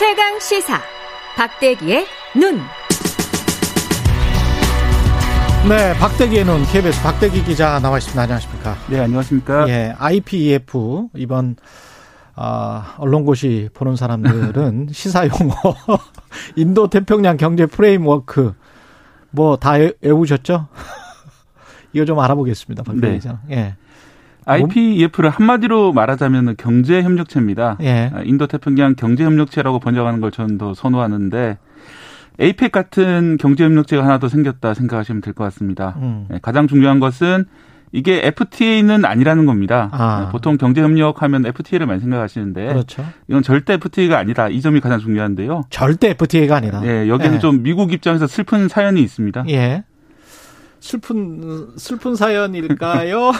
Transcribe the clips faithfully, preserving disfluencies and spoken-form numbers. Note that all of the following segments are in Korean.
최강 시사 박대기의 눈. 네, 박대기의 눈 케이비에스 박대기 기자 나와 있습니다. 안녕하십니까? 네, 안녕하십니까? 예, 아이피이에프 이번 아, 언론고시 보는 사람들은 시사 용어 인도 태평양 경제 프레임워크 뭐 다 외우셨죠? 이거 좀 알아보겠습니다, 박대기 기자. 네. 예. 아이피이에프를 한마디로 말하자면 경제협력체입니다. 예. 인도태평양 경제협력체라고 번역하는 걸 저는 더 선호하는데 에이펙 같은 경제협력체가 하나 더 생겼다 생각하시면 될 것 같습니다. 음. 가장 중요한 것은 이게 에프티에이는 아니라는 겁니다. 아. 보통 경제협력하면 에프티에이를 많이 생각하시는데 그렇죠. 이건 절대 에프티에이가 아니다. 이 점이 가장 중요한데요. 절대 에프티에이가 아니다. 네, 여기는 예. 좀 미국 입장에서 슬픈 사연이 있습니다. 예. 슬픈 슬픈 사연일까요?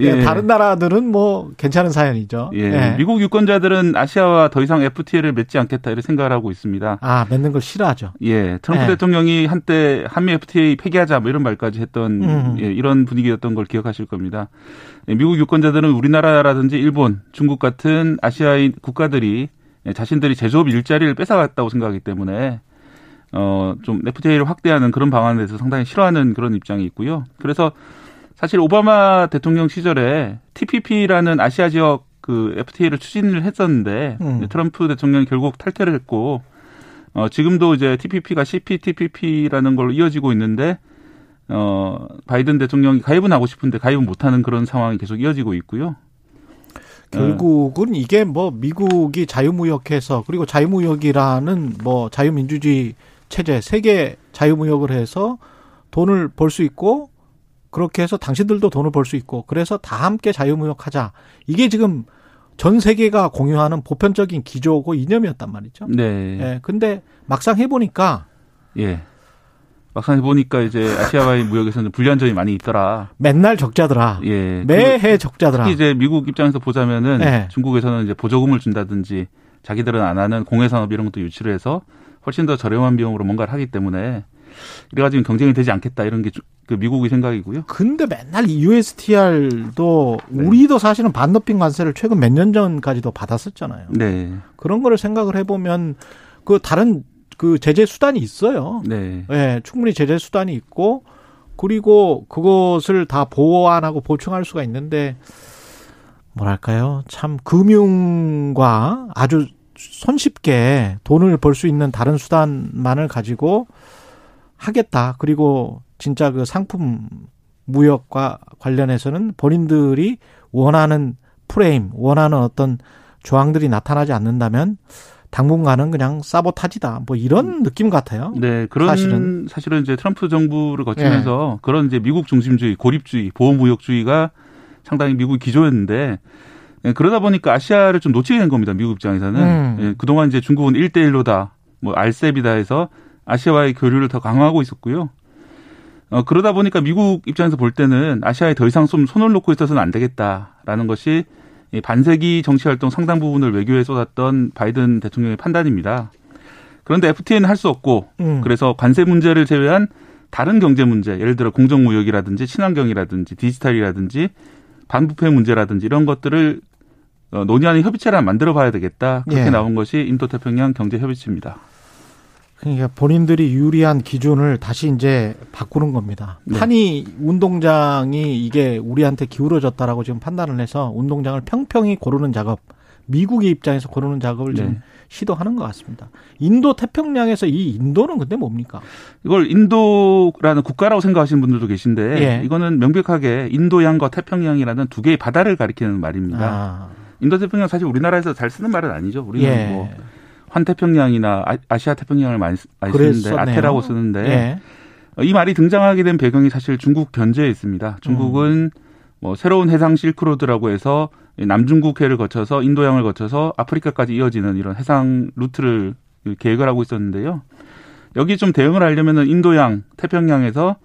예, 예. 다른 나라들은 뭐 괜찮은 사연이죠. 예. 예. 미국 유권자들은 아시아와 더 이상 에프티에이를 맺지 않겠다 이런 생각을 하고 있습니다. 아, 맺는 걸 싫어하죠. 예, 트럼프 예. 대통령이 한때 한미 에프티에이 폐기하자 뭐 이런 말까지 했던 음. 예, 이런 분위기였던 걸 기억하실 겁니다. 예, 미국 유권자들은 우리나라라든지 일본, 중국 같은 아시아인 국가들이 예, 자신들이 제조업 일자리를 뺏어갔다고 생각하기 때문에. 어, 좀 에프티에이를 확대하는 그런 방안에 대해서 상당히 싫어하는 그런 입장이 있고요. 그래서 사실 오바마 대통령 시절에 티피피라는 아시아 지역 그 에프티에이를 추진을 했었는데 음. 트럼프 대통령이 결국 탈퇴를 했고 어, 지금도 이제 티피피가 씨피티피피라는 걸로 이어지고 있는데 어, 바이든 대통령이 가입은 하고 싶은데 가입은 못하는 그런 상황이 계속 이어지고 있고요. 결국은 네. 이게 뭐 미국이 자유무역해서 그리고 자유무역이라는 뭐 자유민주주의 체제, 세계 자유무역을 해서 돈을 벌 수 있고 그렇게 해서 당신들도 돈을 벌 수 있고 그래서 다 함께 자유무역하자. 이게 지금 전 세계가 공유하는 보편적인 기조고 이념이었단 말이죠. 네. 네. 근데 막상 해보니까. 예. 막상 해보니까 이제 아시아와의 무역에서는 불리한 점이 많이 있더라. 맨날 적자더라. 예. 매해 적자더라. 특히 이제 미국 입장에서 보자면은 네. 중국에서는 이제 보조금을 준다든지 자기들은 안 하는 공해산업 이런 것도 유치를 해서 훨씬 더 저렴한 비용으로 뭔가를 하기 때문에 이래가지고 경쟁이 되지 않겠다 이런 게 그 미국의 생각이고요. 근데 맨날 유에스티알도 네. 우리도 사실은 반도핑 관세를 최근 몇 년 전까지도 받았었잖아요. 네. 그런 거를 생각을 해보면 그 다른 그 제재 수단이 있어요. 네. 네, 충분히 제재 수단이 있고 그리고 그것을 다 보완하고 보충할 수가 있는데 뭐랄까요? 참 금융과 아주 손쉽게 돈을 벌 수 있는 다른 수단만을 가지고 하겠다. 그리고 진짜 그 상품 무역과 관련해서는 본인들이 원하는 프레임, 원하는 어떤 조항들이 나타나지 않는다면 당분간은 그냥 사보타지다. 뭐 이런 느낌 같아요. 네, 그런 사실은 사실은 이제 트럼프 정부를 거치면서 네. 그런 이제 미국 중심주의, 고립주의, 보호무역주의가 상당히 미국의 기조였는데 예, 그러다 보니까 아시아를 좀 놓치게 된 겁니다. 미국 입장에서는 음. 예, 그동안 이제 중국은 일대일로다, 뭐 알셉이다 해서 아시아와의 교류를 더 강화하고 있었고요. 어, 그러다 보니까 미국 입장에서 볼 때는 아시아에 더 이상 좀 손을 놓고 있어서는 안 되겠다라는 것이. 반세기 정치활동 상당 부분을 외교에 쏟았던 바이든 대통령의 판단입니다. 그런데 에프티에이는 할 수 없고 음. 그래서 관세 문제를 제외한 다른 경제 문제 예를 들어 공정무역이라든지 친환경이라든지 디지털이라든지 반부패 문제라든지 이런 것들을 논의하는 협의체를 만들어봐야 되겠다. 그렇게 예. 나온 것이 인도태평양 경제협의체입니다. 그러니까 본인들이 유리한 기준을 다시 이제 바꾸는 겁니다. 네. 한이 운동장이 이게 우리한테 기울어졌다라고 지금 판단을 해서 운동장을 평평히 고르는 작업, 미국의 입장에서 고르는 작업을 네. 지금 시도하는 것 같습니다. 인도 태평양에서 이 인도는 근데 뭡니까? 이걸 인도라는 국가라고 생각하시는 분들도 계신데 예. 이거는 명백하게 인도양과 태평양이라는 두 개의 바다를 가리키는 말입니다. 아. 인도 태평양 사실 우리나라에서 잘 쓰는 말은 아니죠. 우리는 예. 뭐. 환태평양이나 아시아 태평양을 많이 쓰는데 아태라고 쓰는데 예. 이 말이 등장하게 된 배경이 사실 중국 견제에 있습니다. 중국은 음. 뭐 새로운 해상 실크로드라고 해서 남중국해를 거쳐서 인도양을 거쳐서 아프리카까지 이어지는 이런 해상 루트를 계획을 하고 있었는데요. 여기 좀 대응을 하려면은 인도양, 태평양에서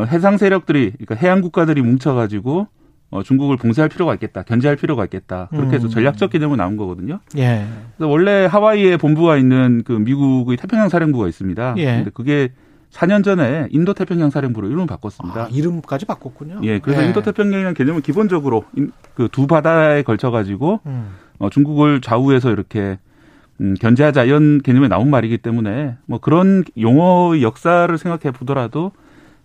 해상 세력들이 그러니까 해양 국가들이 뭉쳐가지고 어, 중국을 봉쇄할 필요가 있겠다. 견제할 필요가 있겠다. 그렇게 해서 전략적 개념으로 나온 거거든요. 예. 그래서 원래 하와이에 본부가 있는 그 미국의 태평양 사령부가 있습니다. 예. 근데 그게 사 년 전에 인도 태평양 사령부로 이름을 바꿨습니다. 아, 이름까지 바꿨군요. 예. 그래서 예. 인도 태평양이라는 개념은 기본적으로 그 두 바다에 걸쳐 가지고 음. 어, 중국을 좌우에서 이렇게 음, 견제와 자연 개념에 나온 말이기 때문에 뭐 그런 용어의 역사를 생각해 보더라도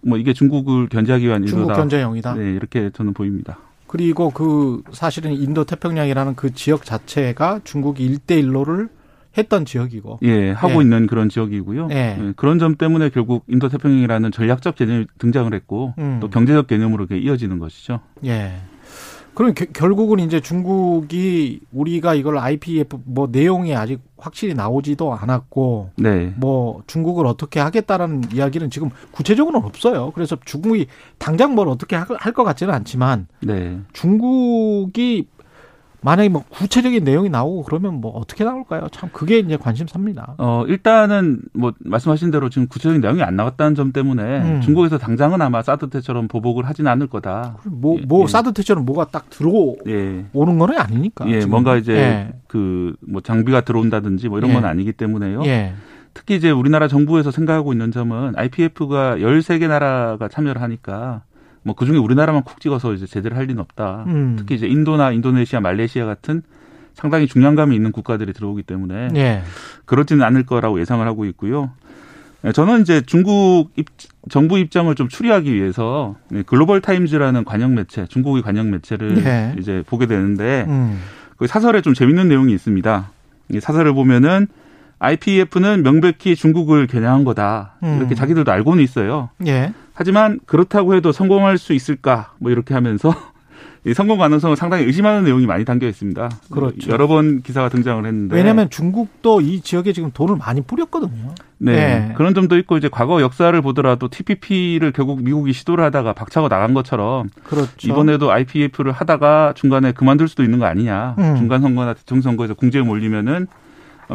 뭐 이게 중국을 견제하기 위한 일로다. 중국 견제 영이다. 네, 이렇게 저는 보입니다. 그리고 그 사실은 인도 태평양이라는 그 지역 자체가 중국이 일대일로를 했던 지역이고. 예, 하고 예. 있는 그런 지역이고요. 예. 예, 그런 점 때문에 결국 인도 태평양이라는 전략적 개념이 등장을 했고 음. 또 경제적 개념으로 이어지는 것이죠. 예. 그럼 겨, 결국은 이제 중국이 우리가 이걸 아이피이에프 뭐 내용이 아직 확실히 나오지도 않았고, 네. 뭐 중국을 어떻게 하겠다라는 이야기는 지금 구체적으로는 없어요. 그래서 중국이 당장 뭘 어떻게 할 것 같지는 않지만, 네. 중국이 만약에 뭐 구체적인 내용이 나오고 그러면 뭐 어떻게 나올까요? 참 그게 이제 관심사입니다. 어, 일단은 뭐 말씀하신 대로 지금 구체적인 내용이 안 나왔다는 점 때문에 음. 중국에서 당장은 아마 사드 때처럼 보복을 하진 않을 거다. 뭐, 뭐 예. 사드 때처럼 뭐가 딱 들어오는 예. 건 아니니까. 예, 지금. 뭔가 이제 예. 그 뭐 장비가 들어온다든지 뭐 이런 예. 건 아니기 때문에요. 예. 특히 이제 우리나라 정부에서 생각하고 있는 점은 아이피에프가 열세 개 나라가 참여를 하니까 뭐 그중에 우리나라만 콕 찍어서 이제 제대로 할 리는 없다. 음. 특히 이제 인도나 인도네시아, 말레이시아 같은 상당히 중량감이 있는 국가들이 들어오기 때문에 예. 그렇지는 않을 거라고 예상을 하고 있고요. 저는 이제 중국 입, 정부 입장을 좀 추리하기 위해서 글로벌 타임즈라는 관영 매체, 중국의 관영 매체를 예. 이제 보게 되는데 음. 그 사설에 좀 재밌는 내용이 있습니다. 이 사설을 보면은 아이피이에프는 명백히 중국을 겨냥한 거다. 음. 이렇게 자기들도 알고는 있어요. 예. 하지만 그렇다고 해도 성공할 수 있을까? 뭐 이렇게 하면서 이 성공 가능성을 상당히 의심하는 내용이 많이 담겨 있습니다. 그렇죠. 여러 번 기사가 등장을 했는데. 왜냐하면 중국도 이 지역에 지금 돈을 많이 뿌렸거든요. 네. 네. 그런 점도 있고 이제 과거 역사를 보더라도 티피피를 결국 미국이 시도를 하다가 박차고 나간 것처럼 그렇죠. 이번에도 아이피에프를 하다가 중간에 그만둘 수도 있는 거 아니냐. 음. 중간 선거나 대통령 선거에서 궁지에 몰리면은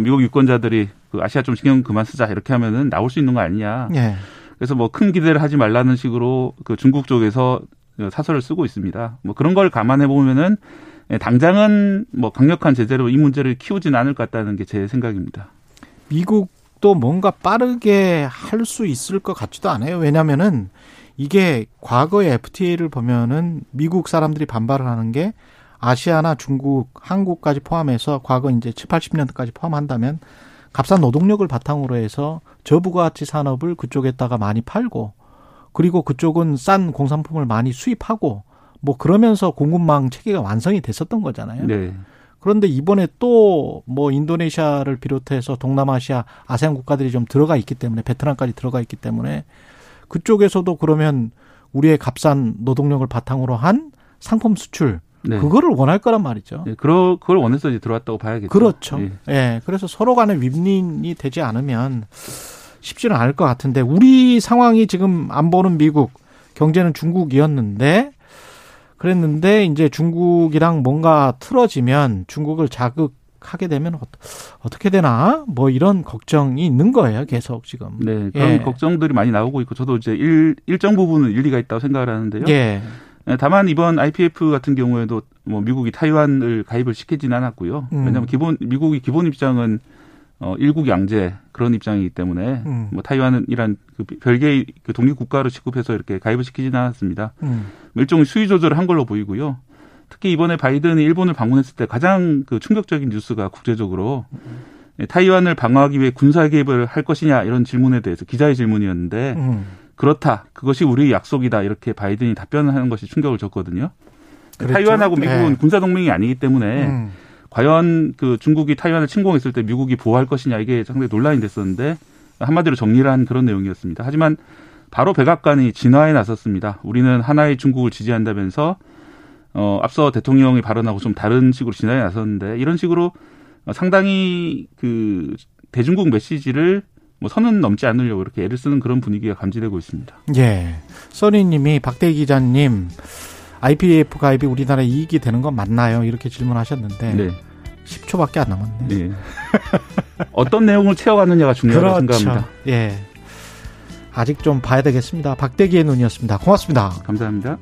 미국 유권자들이 그 아시아 좀 신경 그만 쓰자 이렇게 하면은 나올 수 있는 거 아니냐. 네. 그래서 뭐 큰 기대를 하지 말라는 식으로 그 중국 쪽에서 사설을 쓰고 있습니다. 뭐 그런 걸 감안해 보면은 당장은 뭐 강력한 제재로 이 문제를 키우진 않을 것 같다는 게 제 생각입니다. 미국도 뭔가 빠르게 할 수 있을 것 같지도 않아요. 왜냐면은 이게 과거의 에프티에이를 보면은 미국 사람들이 반발을 하는 게 아시아나 중국, 한국까지 포함해서 과거 이제 칠십, 팔십 년대까지 포함한다면 값싼 노동력을 바탕으로 해서 저부가가치 산업을 그쪽에다가 많이 팔고 그리고 그쪽은 싼 공산품을 많이 수입하고 뭐 그러면서 공급망 체계가 완성이 됐었던 거잖아요. 네. 그런데 이번에 또 뭐 인도네시아를 비롯해서 동남아시아, 아세안 국가들이 좀 들어가 있기 때문에 베트남까지 들어가 있기 때문에 그쪽에서도 그러면 우리의 값싼 노동력을 바탕으로 한 상품 수출 네. 그거를 원할 거란 말이죠. 네, 그러, 그걸 원해서 이제 들어왔다고 봐야겠죠. 그렇죠. 예. 예. 그래서 서로 간에 윈윈이 되지 않으면 쉽지는 않을 것 같은데, 우리 상황이 지금 안보는 미국, 경제는 중국이었는데, 그랬는데, 이제 중국이랑 뭔가 틀어지면 중국을 자극하게 되면 어떻게 되나? 뭐 이런 걱정이 있는 거예요, 계속 지금. 네. 그런 예. 걱정들이 많이 나오고 있고, 저도 이제 일, 일정 부분은 일리가 있다고 생각을 하는데요. 예. 다만 이번 아이피에프 같은 경우에도 뭐 미국이 타이완을 가입을 시키진 않았고요. 음. 왜냐하면 기본 미국이 기본 입장은 어, 일국 양제 그런 입장이기 때문에 음. 뭐 타이완이란 그 별개의 그 독립 국가로 취급해서 이렇게 가입을 시키진 않았습니다. 음. 일종의 수위 조절을 한 걸로 보이고요. 특히 이번에 바이든이 일본을 방문했을 때 가장 그 충격적인 뉴스가 국제적으로 음. 타이완을 방어하기 위해 군사 개입을 할 것이냐 이런 질문에 대해서 기자의 질문이었는데. 음. 그렇다. 그것이 우리의 약속이다. 이렇게 바이든이 답변을 하는 것이 충격을 줬거든요. 그렇죠. 타이완하고 미국은 네. 군사동맹이 아니기 때문에 음. 과연 그 중국이 타이완을 침공했을 때 미국이 보호할 것이냐 이게 상당히 논란이 됐었는데 한마디로 정리를 한 그런 내용이었습니다. 하지만 바로 백악관이 진화에 나섰습니다. 우리는 하나의 중국을 지지한다면서 어, 앞서 대통령이 발언하고 좀 다른 식으로 진화에 나섰는데 이런 식으로 상당히 그 대중국 메시지를 뭐 선은 넘지 않으려고 이렇게 애를 쓰는 그런 분위기가 감지되고 있습니다. 예. 써니님이 박대기 기자님 아이피에프 가입이 우리나라 이익이 되는 건 맞나요? 이렇게 질문하셨는데 네. 십 초밖에 안 남았네요. 네. 어떤 내용을 채워가느냐가 중요하다고 그렇죠. 생각합니다. 예. 아직 좀 봐야 되겠습니다. 박대기의 눈이었습니다. 고맙습니다. 감사합니다.